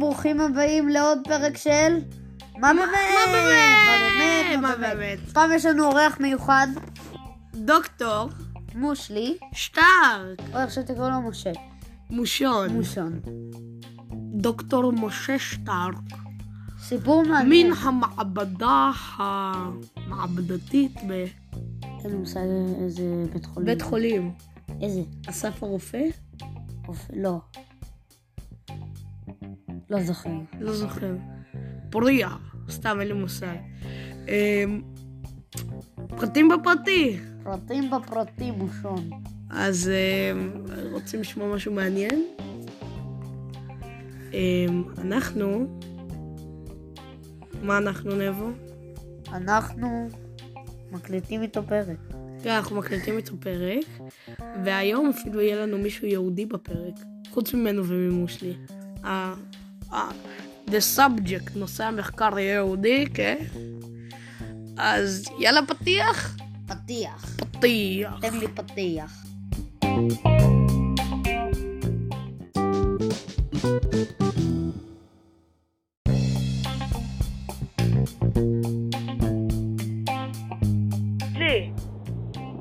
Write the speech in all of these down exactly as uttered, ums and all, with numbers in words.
וברוכים הבאים לעוד פרק של מה באמת? מה באמת? מה באמת? פעם יש לנו אורח מיוחד, דוקטור מושלי שטרק, או איך שתקראו לו, משה מושון מושון דוקטור משה שטרק, סיפור מעניין מן המעבדה המעבדתית ב... אין מושג איזה בית חולים. בית חולים. איזה? אסף הרופא? רופא, לא. לא זוכר. לא זוכר. פוריה, סתם אין לי מושג. פרטים בפרטי. פרטים בפרטי, מושון. אז רוצים לשמוע משהו מעניין? אנחנו... מה אנחנו נבוא? אנחנו... מקליטים איתו פרק. כן, אנחנו מקליטים איתו פרק, והיום אפילו יהיה לנו מישהו יהודי בפרק, חוץ ממנו וממושלי. אה, אה, the subject, נושא המחקר יהודי, כן? אז יאללה פתיח? פתיח. פתיח. תן לי פתיח.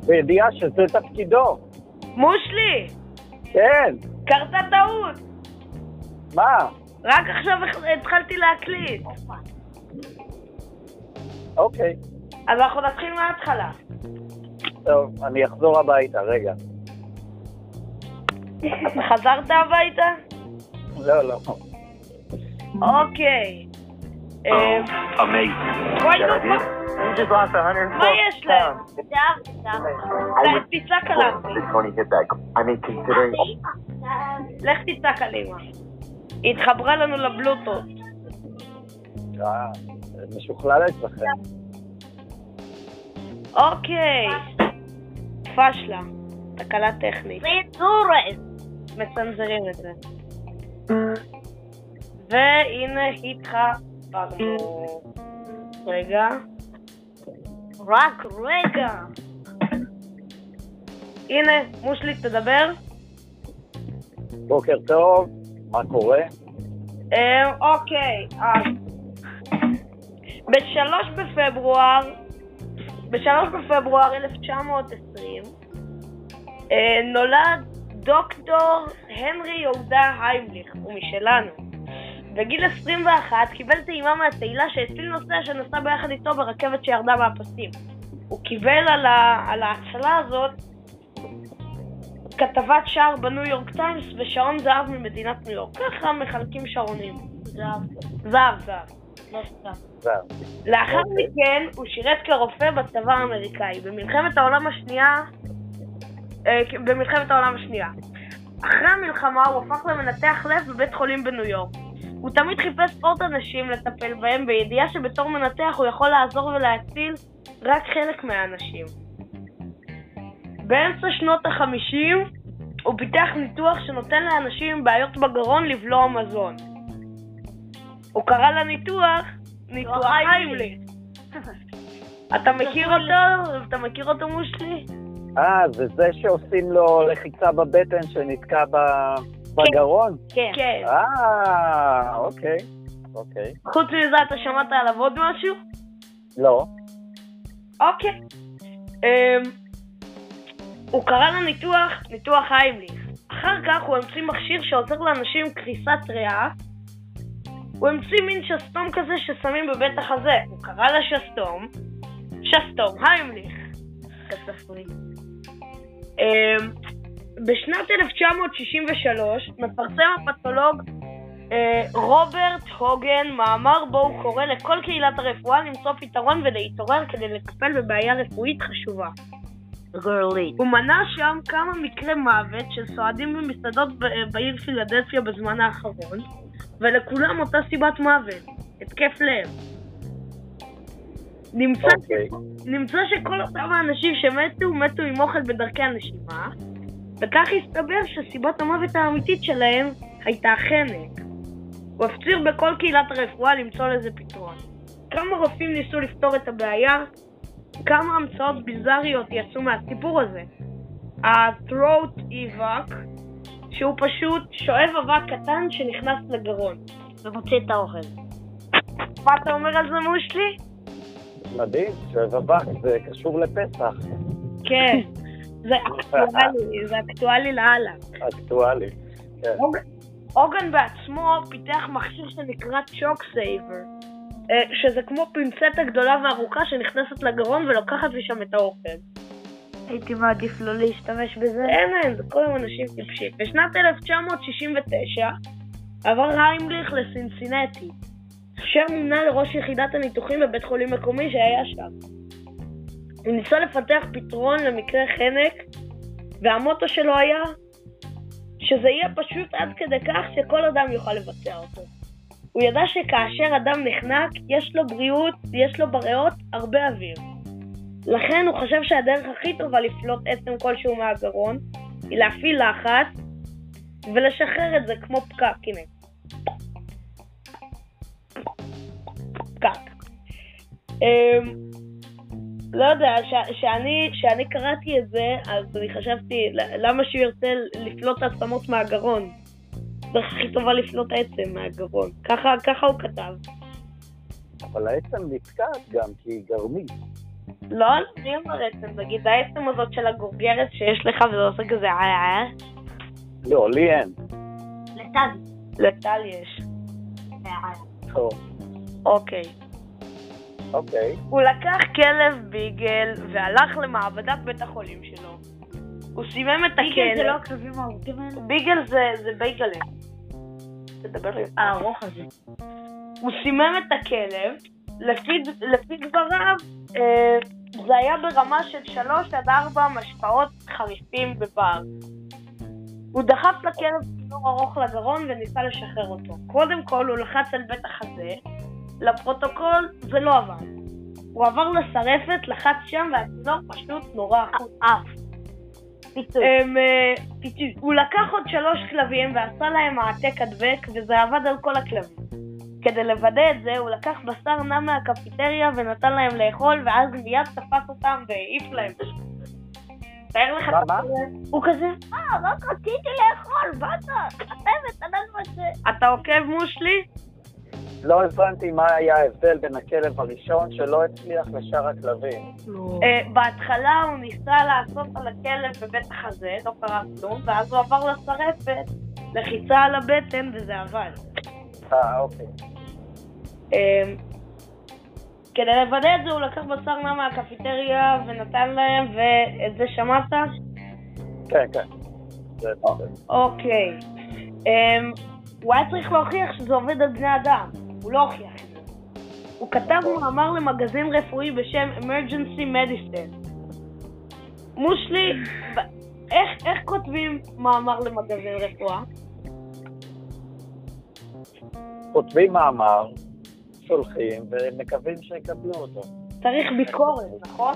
בידיעה שזה תפקידו. מושלי! כן! קרתה טעות! מה? רק עכשיו התחלתי להקליט. אוקיי. אז אנחנו נתחיל מההתחלה. טוב, אני אחזור הביתה, רגע. חזרת הביתה? לא, לא. אוקיי. אמייזינג. וואי, נופה. מה יש להם? לך תצעק על אמי. לך תצעק על אמא. היא התחברה לנו לבלוטות. משוכללת לכם. אוקיי. פשלה. תקלה טכנית. מצנזרים את זה. והנה התחברנו. רגע. רק רגע. הנה, מושלי, תדבר. בוקר טוב, מה קורה? אה, אוקיי, אז בשלוש בפברואר, בשלוש בפברואר אלף תשע מאות עשרים, אה, נולד דוקטור הנרי יהודה היימליך, הוא משלנו. בגיל עשרים ואחת קיבל טעימה מהתהילה שהציל נוסע שנסע ביחד איתו ברכבת שירדה מהפסים. הוא קיבל על, ה... על ההצלה הזאת כתבת שער בניו יורק טיימס ושעון זהב ממדינת ניו יורק. ככה מחלקים שעונים. זהב. זהב, זהב. לא סתם. זהב. לאחר מכן הוא שירת כרופא בצבא האמריקאי במלחמת העולם השנייה. במלחמת העולם השנייה. אחרי המלחמה הוא הפך למנתח לב בבית חולים בניו יורק. הוא תמיד חיפש עוד אנשים לטפל בהם, בידיעה שבתור מנתח הוא יכול לעזור ולהציל רק חלק מהאנשים. באמצע שנות ה-חמישים הוא פיתח ניתוח שנותן לאנשים עם בעיות בגרון לבלוע מזון. הוא קרא לניתוח ניתוח היימליך. אתה מכיר אותו? אתה מכיר אותו, מושלי? אה, זה זה שעושים לו לחיצה בבטן שנתקע ב... בגרון? כן. כן. אה, אוקיי. אוקיי. חוץ מזה, אתה שמעת עליו עוד משהו? לא. אוקיי. אמ, הוא קרא לניתוח, ניתוח היימליך. אחר כך הוא המציא מכשיר שעוזר לאנשים עם קריסת ריאה. הוא המציא מין שסתום כזה ששמים בבית החזה. הוא קרא לשסתום, שסתום היימליך. כספורי. אמ... בשנת אלף תשע מאות שישים ושלוש מפרסם הפתולוג אה, רוברט הוגן מאמר בו הוא קורא לכל קהילת הרפואה למצוא פתרון ולהתעורר כדי לטפל בבעיה רפואית חשובה. גרלי. הוא מנע שם כמה מקרי מוות של סועדים במסעדות ב- בעיר פילדלפיה בזמן האחרון, ולכולם אותה סיבת מוות, התקף לב. נמצא, okay. נמצא שכל אותם האנשים שמתו, מתו עם אוכל בדרכי הנשימה, וכך הסתבר שסיבת המוות האמיתית שלהם הייתה חנק. הוא הפציר בכל קהילת הרפואה למצוא לזה פתרון. כמה רופאים ניסו לפתור את הבעיה, כמה המצאות ביזריות יצאו מהסיפור הזה. ה-throat evac, שהוא פשוט שואב אבק קטן שנכנס לגרון. ומוציא את האוכל. מה אתה אומר על זה, מושלי? מדהים, שואב הבק, זה קשור לפסח. כן, זה אקטואלי, זה אקטואלי לאללה. אקטואלי, כן. אוגן בעצמו פיתח מכשיר שנקרא צ'וק סייבר, שזה כמו פינצטה גדולה וארוכה שנכנסת לגרון ולוקחת משם את האוכל. הייתי מעדיף לא להשתמש בזה. אין, אין, זה כל אנשים טיפשים. בשנת אלף תשע מאות שישים ותשע עבר היימליך לסינסינטי, אשר מונה לראש יחידת הניתוחים בבית חולים מקומי שהיה שם. הוא ניסה לפתח פתרון למקרה חנק, והמוטו שלו היה שזה יהיה פשוט עד כדי כך שכל אדם יוכל לבצע אותו. הוא ידע שכאשר אדם נחנק, יש לו בריאות, יש לו בריאות, הרבה אוויר. לכן הוא חשב שהדרך הכי טובה לפלוט עצם כלשהו מהגרון היא להפעיל לחץ ולשחרר את זה כמו פקק, הנה. פקק. אמ... לא יודע, כשאני קראתי את זה, אז אני חשבתי, למה שהוא ירצה לפלוט עצמות מהגרון? זה הכי טובה לפלוט עצם מהגרון. ככה, ככה הוא כתב. אבל העצם נתקעת גם, כי היא גרמית. לא, אני אומר עצם, נגיד, העצם הזאת של הגורגרת שיש לך וזה עושה כזה... לא, לי אין. לטל. לטל יש. טוב. אוקיי. אוקיי. הוא לקח כלב ביגל והלך למעבדת בית החולים שלו. הוא סימם את הכלב. ביגל זה לא הכלבים הארוכים האלה? ביגל זה בייגלה. תדבר לי. הארוך הזה. הוא סימם את הכלב. לפי דבריו, זה היה ברמה של שלוש עד ארבע משפעות חריפים בבער. הוא דחף לכלב כדור ארוך לגרון וניסה לשחרר אותו. קודם כל הוא לחץ על בית החזה. לפרוטוקול זה לא עבר. הוא עבר לסרפת, לחץ שם והצינור פשוט נורא חוטף. פיצוץ. פיצוץ. הוא לקח עוד שלוש כלבים ועשה להם מעתק הדבק, וזה עבד על כל הכלבים. כדי לוודא את זה, הוא לקח בשר נע מהקפיטריה ונתן להם לאכול, ואז מיד תפס אותם והעיף להם. תאר לך את זה. הוא כזה, אה, רק רציתי לאכול, בטח. אתם אתנן מה זה. אתה עוקב, מושלי? לא הבנתי מה היה ההבדל בין הכלב הראשון שלא הצליח לשאר הכלבים. בהתחלה הוא ניסה לעשות על הכלב בבית החזה, לא קרה כלום, ואז הוא עבר לסרפת, לחיצה על הבטן, וזה עבד. אה, אוקיי. כדי לוודא את זה, הוא לקח בשר נע מהקפיטריה ונתן להם, ואת זה שמעת? כן, כן. אוקיי. הוא היה צריך להוכיח שזה עובד על בני אדם. הוא לא הוכיח את זה. הוא כתב מאמר למגזין רפואי בשם Emergency Medicine. מושלי, איך, איך כותבים מאמר למגזין רפואה? כותבים מאמר, שולחים ומקווים שיקבלו אותו. צריך ביקורת, נכון?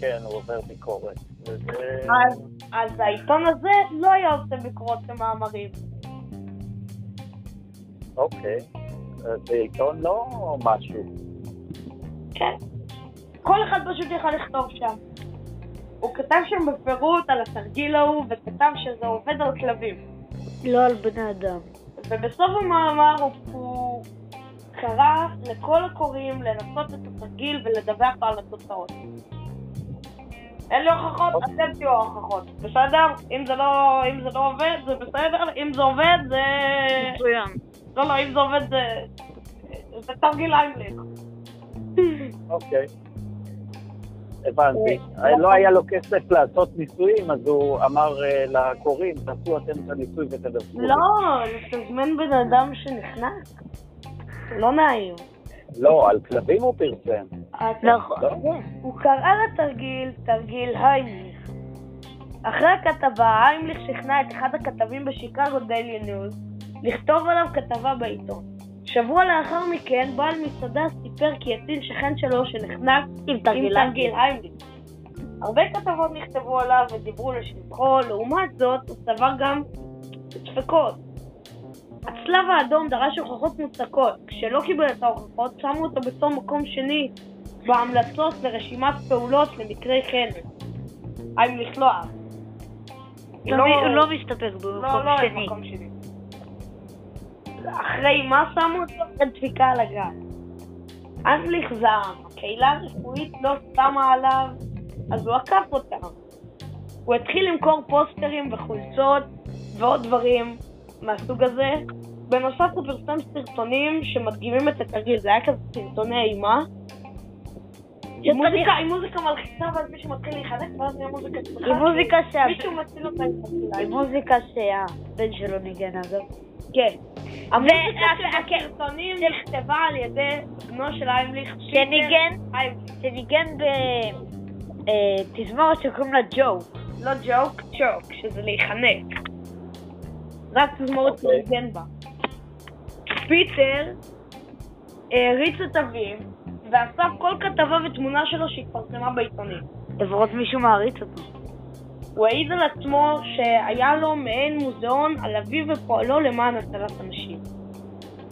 כן, הוא עובר ביקורת. אז, אז העיתון הזה לא היה עושה ביקורות למאמרים. אוקיי, זה עיתון לא משהו. כן. כל אחד פשוט יכל לכתוב שם. הוא כתב שם בפירוט על התרגיל ההוא, וכתב שזה עובד על כלבים. לא על בני אדם. ובסוף המאמר הוא קרא לכל הקוראים לנסות את התרגיל ולדווח על התוצאות. אין לי הוכחות, אתם תהיו הוכחות. בסדר? אם זה לא, אם זה לא עובד, זה בסדר. אם זה עובד, זה... מצוין. לא, לא, אם זה עובד, זה תרגיל היימליך. אוקיי. הבנתי. לא היה לו כסף לעשות ניסויים, אז הוא אמר לקוראים, תעשו אתם את הניסוי ותדברו. לא, לתזמן בן אדם שנחנק. לא נעים. לא, על כלבים הוא פרסם. נכון. הוא קרא לתרגיל, תרגיל היימליך. אחרי הכתבה, היימליך שכנע את אחד הכתבים בשיקגו דיילי ניוז לכתוב עליו כתבה בעיתון. שבוע לאחר מכן, בעל מסעדה סיפר כי הציל שכן שלו שנחנק עם תרגיל היימליך. הרבה כתבות נכתבו עליו ודיברו לשבחו, לעומת זאת הוא צבר גם ספקות. הצלב האדום דרש הוכחות מוצקות, כשלא קיבל את ההוכחות, שמו אותו בתור מקום שני בהמלצות לרשימת פעולות למקרי חנק. היימליך לא אהב. הוא לא מסתפק במקום שני. אחרי מה שמו אותו לדפיקה על הגב. איימליך זעם, הקהילה הרפואית לא שמה עליו, אז הוא עקף אותם. הוא התחיל למכור פוסטרים וחולצות ועוד דברים מהסוג הזה. בנוסף הוא פרסם סרטונים שמדגימים את התרגיל, זה היה כזה סרטוני אימה. עם מוזיקה, עם מוזיקה מלחיצה, ואז מישהו מתחיל להיחנק, ואז עם מוזיקה שמחה. עם מוזיקה שעה. מישהו מציל אותה להתחילה. עם מוזיקה שעה, בן שלו ניגן הזאת. כן. המוזיקה שהסרטונים נכתבה על ידי בנו של איימליך. שניגן בתזמורת שקוראים לה ג'וק. לא ג'וק, צ'וק, שזה להיחנק. רק תזמורת ניגן בה. פיטר הריץ את אביו. ועשה כל כתבה ותמונה שלו שהתפרסמה בעיתונים. לפחות מישהו מעריץ אותו. הוא העיד על עצמו שהיה לו מעין מוזיאון על אביו ופועלו למען הצלת אנשים.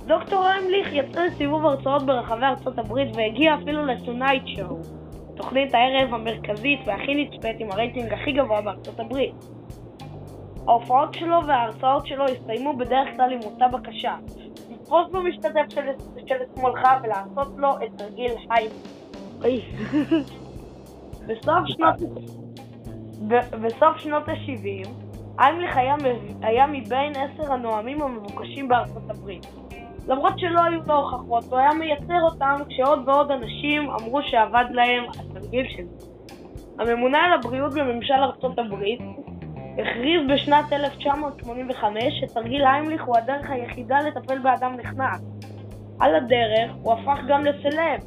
דוקטור היימליך יצא לסיבוב הרצאות ברחבי ארצות הברית והגיע אפילו לטונייט שואו, תוכנית הערב המרכזית והכי נצפית עם הרייטינג הכי גבוה בארצות הברית. ההופעות שלו וההרצאות שלו הסתיימו בדרך כלל עם אותה בקשה. לתפוס במשתתף של שמאלך ולעשות לו את תרגיל היימליך. בסוף שנות ה-שבעים, היימליך היה מבין עשר הנואמים המבוקשים בארצות הברית. למרות שלא היו לו הוכחות, הוא היה מייצר אותם כשעוד ועוד אנשים אמרו שעבד להם התרגיל שלו. הממונה על הבריאות בממשל ארצות הברית הכריז בשנת אלף תשע מאות שמונים וחמש שתרגיל היימליך הוא הדרך היחידה לטפל באדם נחנק. על הדרך הוא הפך גם לסלב.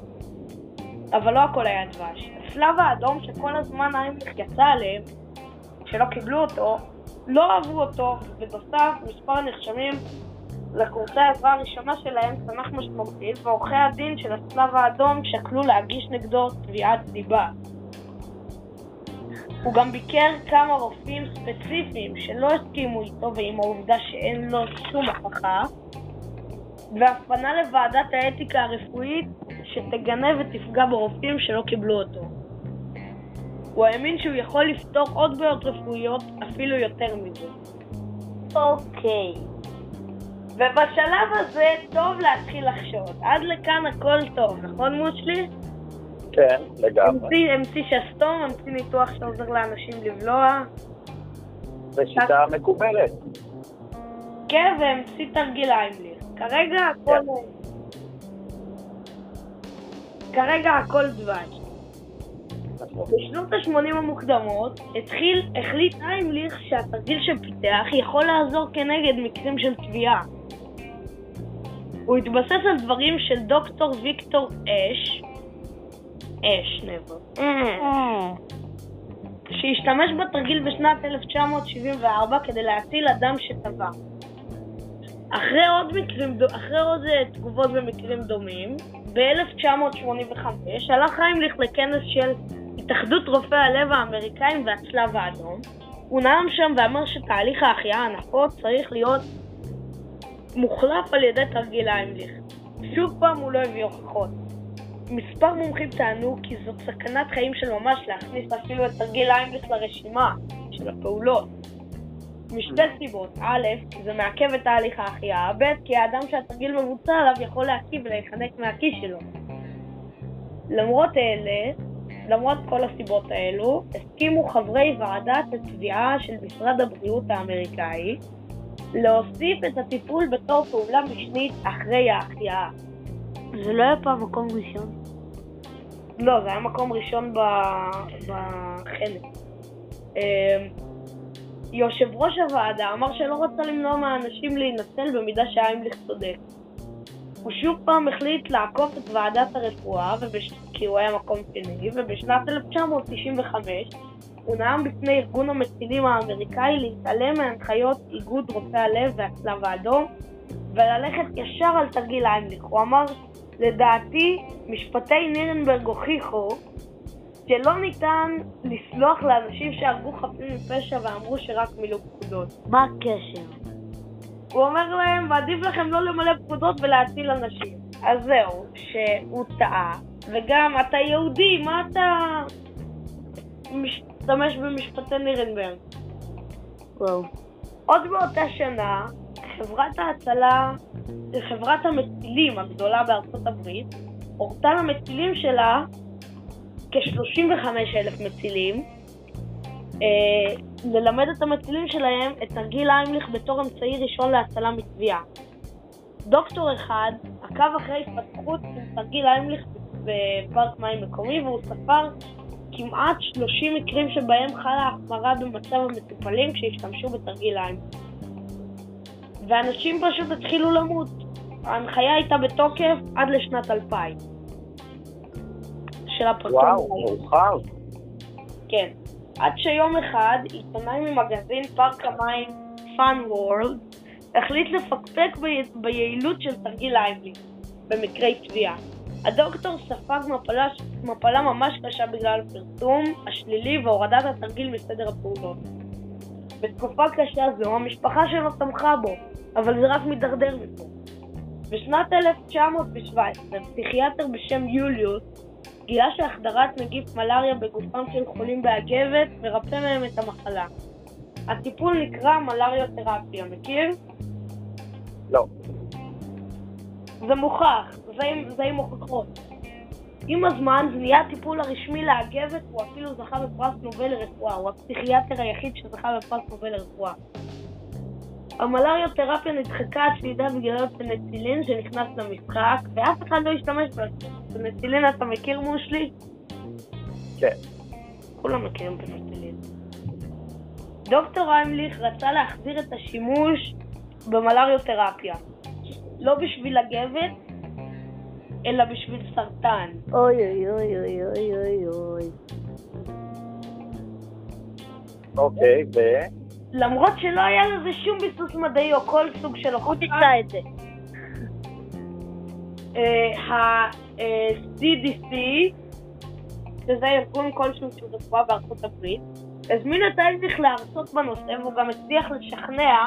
אבל לא הכל היה דבש. הצלב האדום שכל הזמן היימליך יצא עליהם, שלא קיבלו אותו, לא אהבו אותו, ובנוסף מספר הנחשמים לקורסי העזרה הראשונה שלהם צנח משמעותית, ועורכי הדין של הצלב האדום שקלו להגיש נגדו תביעת דיבה. הוא גם ביקר כמה רופאים ספציפיים שלא הסכימו איתו ועם העובדה שאין לו שום הוכחה, ואף פנה לוועדת האתיקה הרפואית שתגנה ותפגע ברופאים שלא קיבלו אותו. הוא האמין שהוא יכול לפתור עוד בעיות רפואיות, אפילו יותר מזה. אוקיי. ובשלב הזה טוב להתחיל לחשוד. עד לכאן הכל טוב, נכון מושלי? כן, לגמרי. אמצעי שסתום, אמצעי ניתוח שעוזר לאנשים לבלוע. זו שיטה מקובלת. כן, ואמצעי תרגיל היימליך. כרגע הכל... כרגע הכל דבש. בשנות ה-שמונים המוקדמות החליט היימליך שהתרגיל שפיתח יכול לעזור כנגד מקרים של תביעה. הוא התבסס על דברים של דוקטור ויקטור אש, אש נבר, שהשתמש בתרגיל בשנת אלף תשע מאות שבעים וארבע כדי להציל אדם שטבע. אחרי עוד מקרים, אחרי עוד תגובות במקרים דומים, ב-אלף תשע מאות שמונים וחמש הלך היימליך לכנס של התאחדות רופאי הלב האמריקאים והצלב האדום. הוא נאם שם ואמר שתהליך ההחייאה הנפוץ צריך להיות מוחלף על ידי תרגיל היימליך. שוב פעם הוא לא הביא הוכחות. מספר מומחים טענו כי זאת סכנת חיים של ממש להכניס אפילו את תרגיל היימליך לרשימה של הפעולות. משתי סיבות: א', כי זה מעכב את תהליך ההחייאה, ב', כי האדם שהתרגיל מבוצע עליו יכול להקיב ולהיחנק מהכיס שלו. למרות אלה, למרות כל הסיבות האלו, הסכימו חברי ועדת התביעה של משרד הבריאות האמריקאי להוסיף את הטיפול בתור פעולה משנית אחרי ההחייאה. זה לא היה פעם מקום ראשון? לא, זה היה מקום ראשון בחלק. יושב ראש הוועדה אמר שלא רצה למנוע מהאנשים להינצל במידה שהיימליך צודק. הוא שוב פעם החליט לעקוף את ועדת הרפואה, ובש... כי הוא היה מקום שני, ובשנת אלף תשע מאות תשעים וחמש הוא נאם בפני ארגון המצילים האמריקאי להתעלם מהנחיות איגוד רופאי הלב והצלב האדום וללכת ישר על תרגיל היימליך. הוא אמר, לדעתי, משפטי נירנברג הוכיחו שלא ניתן לסלוח לאנשים שהרגו חפים מפשע ואמרו שרק מילאו פקודות. מה הקשר? הוא אומר להם, מעדיף לכם לא למלא פקודות ולהציל אנשים. אז זהו, שהוא טעה, וגם אתה יהודי, מה אתה משתמש במשפטי נירנברג? וואו. עוד באותה שנה, חברת ההצלה חברת המצילים הגדולה בארצות הברית הורתה למצילים שלה כ-שלושים וחמישה אלף מצילים אה, ללמד את המצילים שלהם את תרגיל היימליך בתור אמצעי ראשון להצלה מטביעה. דוקטור אחד עקב אחרי התפתחות עם תרגיל היימליך בפארק מים מקומי, והוא ספר כמעט שלושים מקרים שבהם חלה החמרה במצב המטופלים כשהשתמשו בתרגיל היימליך, ואנשים פשוט התחילו למות. ההנחיה הייתה בתוקף עד לשנת אלפיים. של הפרסום. וואו, מאוחר. כן. עד שיום אחד, עיתונאי ממגזין פארק המים Fun World החליט לפקפק ב- ביעילות של תרגיל היימליך במקרי טביעה. הדוקטור ספג מפלה, מפלה ממש קשה בגלל הפרסום השלילי והורדת התרגיל מסדר הפעולות. בתקופה קשה זו, המשפחה שלו תמכה בו, אבל זה רק מדרדר מפה. בשנת אלף תשע מאות שבע עשרה, פסיכיאטר בשם יוליוס גילה שהחדרת נגיף מלריה בגופם של חולים באגבת מרפא מהם את המחלה. הטיפול נקרא מלריותרפיה, מכיר? לא. זה מוכח, זה עם הוכחות. עם הזמן, זה נהיה הטיפול הרשמי לאגבת, הוא אפילו זכה בפרס נובל לרפואה, הוא הפסיכיאטר היחיד שזכה בפרס נובל לרפואה. המלריותרפיה נדחקה השלידה בגלל פניצילין שנכנס למשחק, ואף אחד לא השתמש בפניצילין. אתה מכיר, מושלי? כן. כולם מכירים פניצילין. דוקטור היימליך רצה להחזיר את השימוש במלריותרפיה, לא בשביל אגבת, אלא בשביל סרטן. אוי אוי אוי אוי אוי אוי. אוקיי, ו... למרות שלא היה לזה שום ביסוס מדעי או כל סוג של הוכחה. הוא תקטע את זה. ה-סי די סי, שזה ארגון כלשהו של רפואה בארצות הברית, הזמין את היימליך להרצות בנושא, והוא גם הצליח לשכנע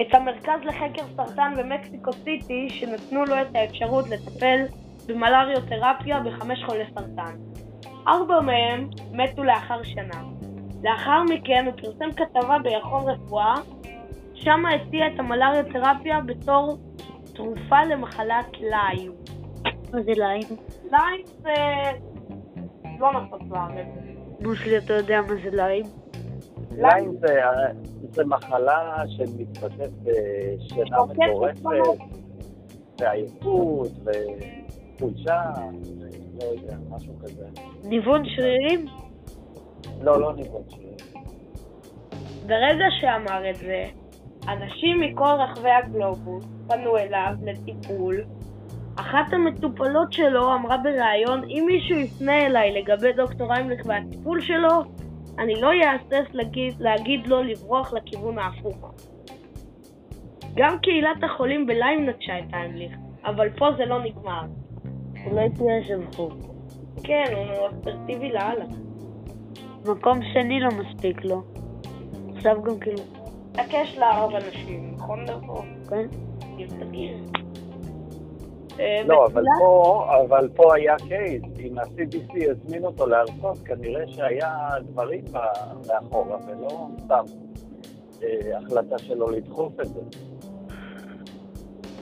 את המרכז לחקר סרטן במקסיקו סיטי שנתנו לו את האפשרות לטפל במלריותרפיה בחמש חולי סרטן. ארבע מהם מתו לאחר שנה. לאחר מכן הוא פרסם כתבה בירחון רפואה, שם הציע את המלריותרפיה בתור תרופה למחלת ליים. מה זה ליים? ליים זה... לא נחפש בארץ. מושלי, אתה יודע מה זה ליים? ליים זה... זה מחלה שמתפתחת בשנה מטורפת, ועייפות, וחולשה, לא יודע, משהו כזה. ניוון שרירים? לא, לא ניוון שרירים. ברגע שאמר את זה, אנשים מכל רחבי הגלובוס פנו אליו לטיפול. אחת המטופלות שלו אמרה בראיון, אם מישהו יפנה אליי לגבי דוקטור היימליך והטיפול שלו, אני לא יאסס להגיד, להגיד לו לברוח לכיוון ההפוך. גם קהילת החולים בליים נטשה את היימליך, אבל פה זה לא נגמר. אולי תהיה שבחו. כן, הוא אספרטיבי לאללה. מקום שני לא מספיק לו. עכשיו גם כאילו... הקש לערב אנשים, נכון לבוא? כן. תגיד. לא, אבל פה, אבל פה היה קייס, אם ה-סי די סי הזמין אותו להרצות, כנראה שהיה דברים מאחורה, ולא סתם החלטה שלו לדחוף את זה.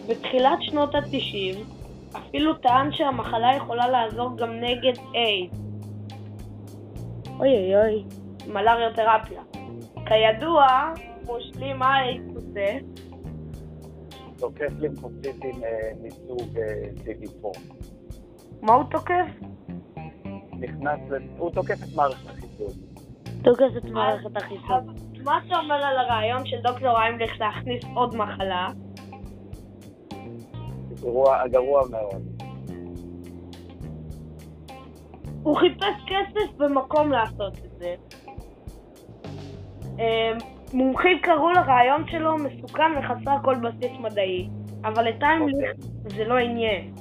בתחילת שנות ה-תשעים, אפילו טען שהמחלה יכולה לעזור גם נגד איידס. אוי אוי אוי. מלריותרפיה. כידוע, מושלים איידס עושה, תוקף לימפוציטים מסוג סי די פור. מה הוא תוקף? נכנס, הוא תוקף את מערכת החיסון. תוקף את מערכת החיסון. מה אתה אומר על הרעיון של דוקטור היימליך להכניס עוד מחלה? גרוע, גרוע מאוד. הוא חיפש כסף במקום לעשות את זה. מומחים קראו לרעיון שלו מסוכן וחסר כל בסיס מדעי, אבל את היימליך זה לא עניין.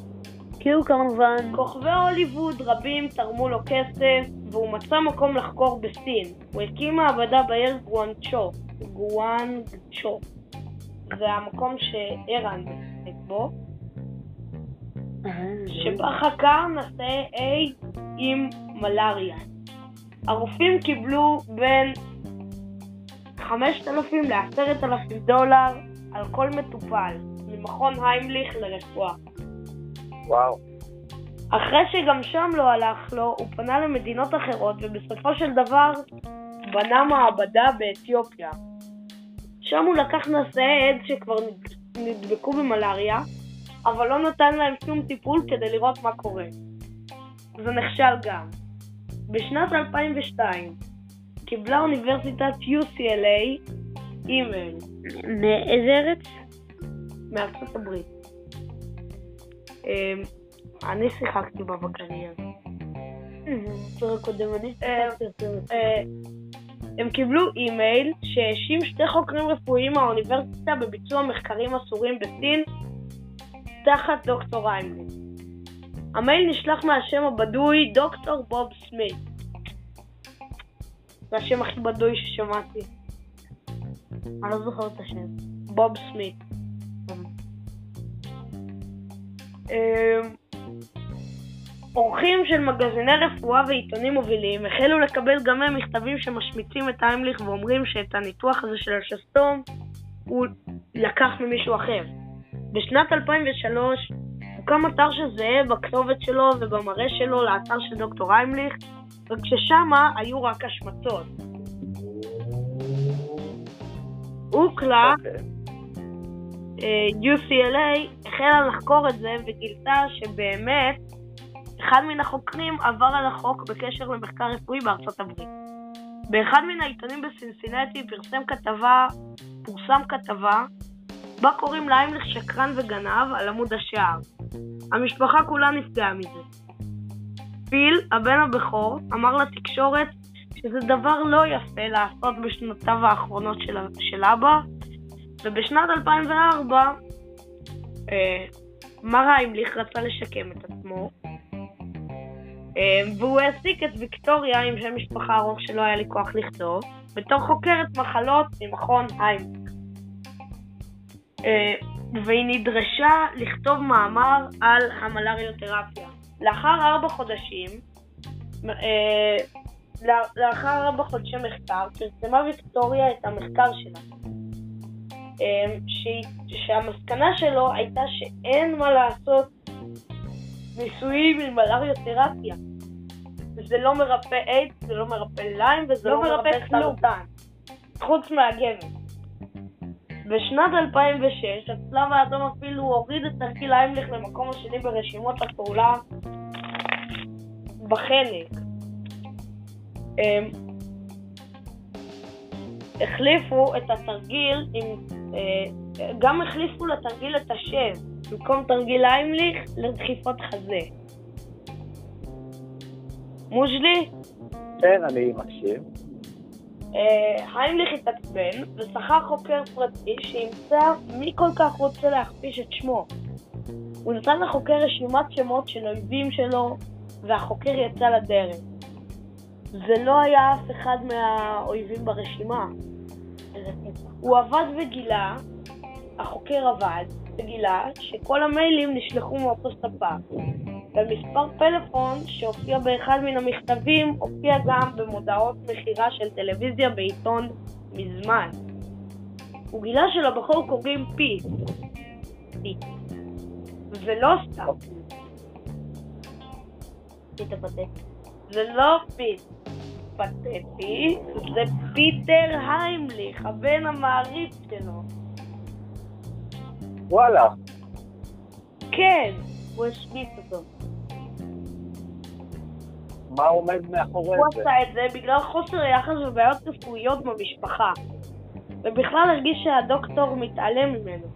כי הוא כמובן... כוכבי הוליווד רבים תרמו לו כסף, והוא מצא מקום לחקור בסין. הוא הקים מעבדה בעיר גואנגצ'ו, גואנגצ'ו. זה המקום שאיראן נמצאת בו, שבה חקר נשאי איידס עם מלריה. הרופאים קיבלו בין חמשת אלפים לעשרת אלפים דולר על כל מטופל, ממכון היימליך לרפואה. וואו. אחרי שגם שם לא הלך לו, הוא פנה למדינות אחרות ובסופו של דבר בנה מעבדה באתיופיה. שם הוא לקח נשאי עד שכבר נדבקו במלריה, אבל לא נתן להם שום טיפול כדי לראות מה קורה. זה נכשל גם. בשנת אלפיים ושתיים קיבלה אוניברסיטת יו סי אל איי אימייל. מאיזה ארץ? מארצות הברית. אני שיחקתי בבקריה. בצורה קודמנית. הם קיבלו אימייל שהאשים שתי חוקרים רפואיים מהאוניברסיטה בביצוע מחקרים אסורים בסין תחת דוקטור היימליך. המייל נשלח מהשם הבדוי דוקטור בוב סמית. זה השם הכי בדוי ששמעתי. אני לא זוכר את השם. בוב סמית. עורכים של מגזיני רפואה ועיתונים מובילים החלו לקבל גם הם מכתבים שמשמיצים את היימליך ואומרים שאת הניתוח הזה של השסתום הוא לקח ממישהו אחר. בשנת אלפיים ושלוש הוקם אתר שזהה בכתובת שלו ובמראה שלו לאתר של דוקטור היימליך, וכששם היו רק השמצות. אוקלה יו סי אל איי החלה לחקור את זה וגילתה שבאמת אחד מן החוקרים עבר על החוק בקשר למחקר רפואי בארצות הברית. באחד מן העיתונים בסינסינטי פרסם כתבה, פורסם כתבה בה קוראים להיימליך שקרן וגנב על עמוד השער. המשפחה כולה נפגעה מזה. פיל, הבן הבכור, אמר לתקשורת שזה דבר לא יפה לעשות בשנותיו האחרונות של, של אבא, ובשנת אלפיים וארבע אה, מר היימליך רצה לשקם את עצמו, אה, והוא העסיק את ויקטוריה עם שם משפחה ארוך שלא היה לי כוח לכתוב, בתור חוקרת מחלות ממכון היימליך. אה, והיא נדרשה לכתוב מאמר על המלריותרפיה. לאחר ארבע חודשים, אה, לאחר ארבע חודשי מחקר, פרסמה ויקטוריה את המחקר שלה. שהמסקנה שלו הייתה שאין מה לעשות ניסויים עם מלריותרפיה, וזה לא מרפא איידס, זה לא מרפא ליים וזה לא מרפא סרטן חוץ מהגבר. בשנת אלפיים ושש הצלב האדום אפילו הוריד את תרגיל היימליך למקום השני ברשימות הפעולה בחנק. החליפו את התרגיל עם גם החליפו לתרגיל את השם, במקום תרגיל היימליך לדחיפות חזה. מושלי? כן, אני מקשיב. היימליך התעצבן ושכר חוקר פרטי שימצא מי כל כך רוצה להכפיש את שמו. הוא נתן לחוקר רשימת שמות של אויבים שלו והחוקר יצא לדרך. זה לא היה אף אחד מהאויבים ברשימה. הוא עבד וגילה, החוקר עבד וגילה שכל המיילים נשלחו מאותו ספק. במספר פלאפון שהופיע באחד מן המכתבים הופיע גם במודעות מכירה של טלוויזיה בעיתון מזמן. הוא גילה שלבחור קוראים פי. פי. זה לא סתם. זה לא פי. פטטי, זה פיטר היימליך, הבן המעריץ שלו. וואלה. כן, הוא השמיץ אותו. מה עומד מאחורי זה? הוא עשה את זה בגלל חוסר היחס ובעיות רפואיות במשפחה, ובכלל הרגיש שהדוקטור מתעלם ממנו.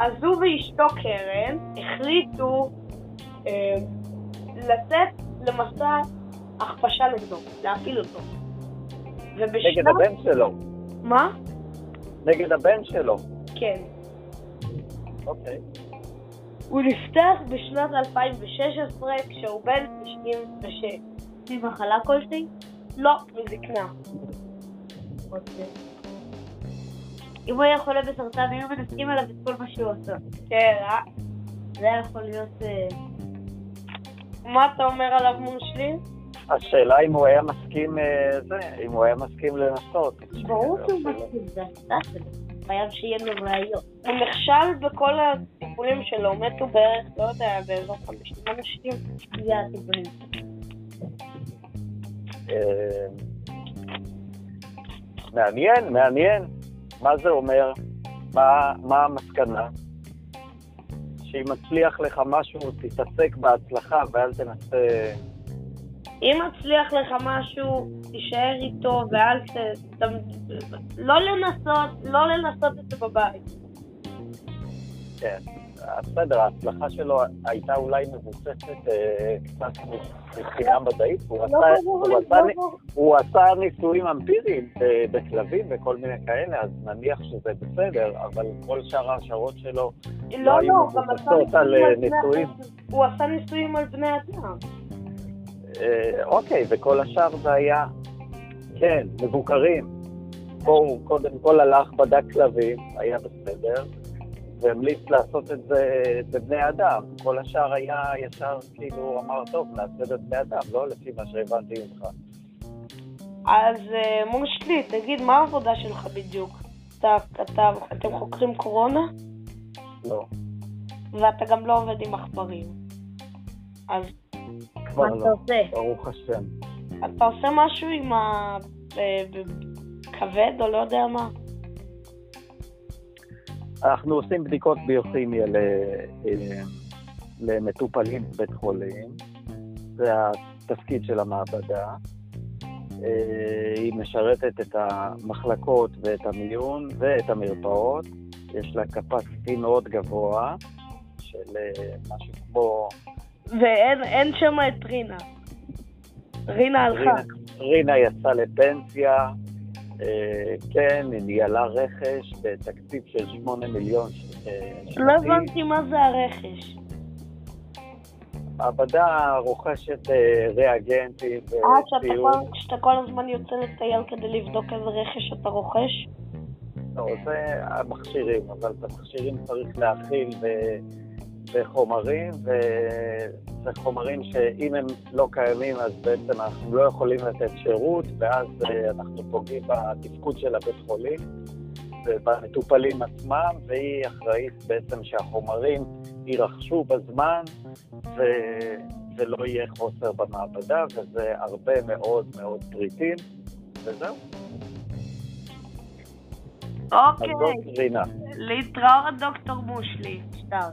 אז הוא ואשתו קרן החליטו לצאת למסע הכפשה נגדו, להפיל אותו. ובשנת... נגד הבן שלו. מה? נגד הבן שלו. כן. אוקיי. הוא נפתח בשנת אלפיים ושש עשרה כשהוא בן תשעים ושש. ממחלה כלשהי? לא, מזקנה. אוקיי. אם הוא היה חולה בסרטן, היו מנסים עליו את כל מה שהוא עושה. כן, אה? זה היה יכול להיות... מה אתה אומר עליו, מושלי? השאלה אם הוא היה מסכים זה, אם הוא היה מסכים לנסות. ברור שהוא מסכים, זה הסתה שלו. חייב שיהיה לו ראיות. הוא נכשל בכל הטיפולים שלו, מתו בערך, לא יודע, באזור חמישים אנשים, יהיה הטיפולים. מעניין, מעניין. מה זה אומר? מה המסקנה? שאם מצליח לך משהו, תתעסק בהצלחה ואל תנסה... אם מצליח לך משהו, תישאר איתו ואל ת... לא לנסות, לא לנסות את זה בבית. כן, בסדר, ההצלחה שלו הייתה אולי מבוססת קצת מבחינה מדעית. הוא עשה ניסויים אמפיריים בכלבים וכל מיני כאלה, אז נניח שזה בסדר, אבל כל שאר ההשערות שלו לא היו מבוססות על ניסויים. הוא עשה ניסויים על בני אדם. אוקיי, וכל השאר זה היה, כן, מבוקרים. הוא קודם כל הלך בדק כלבים, היה בסדר, והמליץ לעשות את זה בבני אדם. כל השאר היה ישר, כאילו, אמר, טוב, נעשה את בני אדם, לא לפי מה שהבנתי ממך. אז מושלי, תגיד, מה העבודה שלך בדיוק? אתה כתב, אתם חוקרים קורונה? לא. ואתה גם לא עובד עם עכברים. אז... מה אתה עושה? ברוך השם. אתה עושה משהו עם הכבד או לא יודע מה? אנחנו עושים בדיקות ביוכימיה למטופלים בבית חולים. זה התפקיד של המעבדה. היא משרתת את המחלקות ואת המיון ואת המרפאות. יש לה קפסיטי מאוד גבוה של משהו כמו... ואין שם את רינה. רינה הלכה. רינה יצאה לפנסיה, כן, היא ניהלה רכש בתקציב של שמונה מיליון. לא הבנתי מה זה הרכש. העבדה רוכשת ריאגנטים. אה, כשאתה כל הזמן יוצא לטייל כדי לבדוק איזה רכש אתה רוכש? לא, זה המכשירים, אבל את המכשירים צריך להכיל ו... וחומרים, וחומרים שאם הם לא קיימים אז בעצם אנחנו לא יכולים לתת שירות, ואז אנחנו פוגעים בתפקוד של הבית חולים ובמטופלים עצמם, והיא אחראית בעצם שהחומרים יירכשו בזמן ולא יהיה חוסר במעבדה, וזה הרבה מאוד מאוד פריטים, וזהו. אוקיי, להתראות דוקטור מושלי שטרק.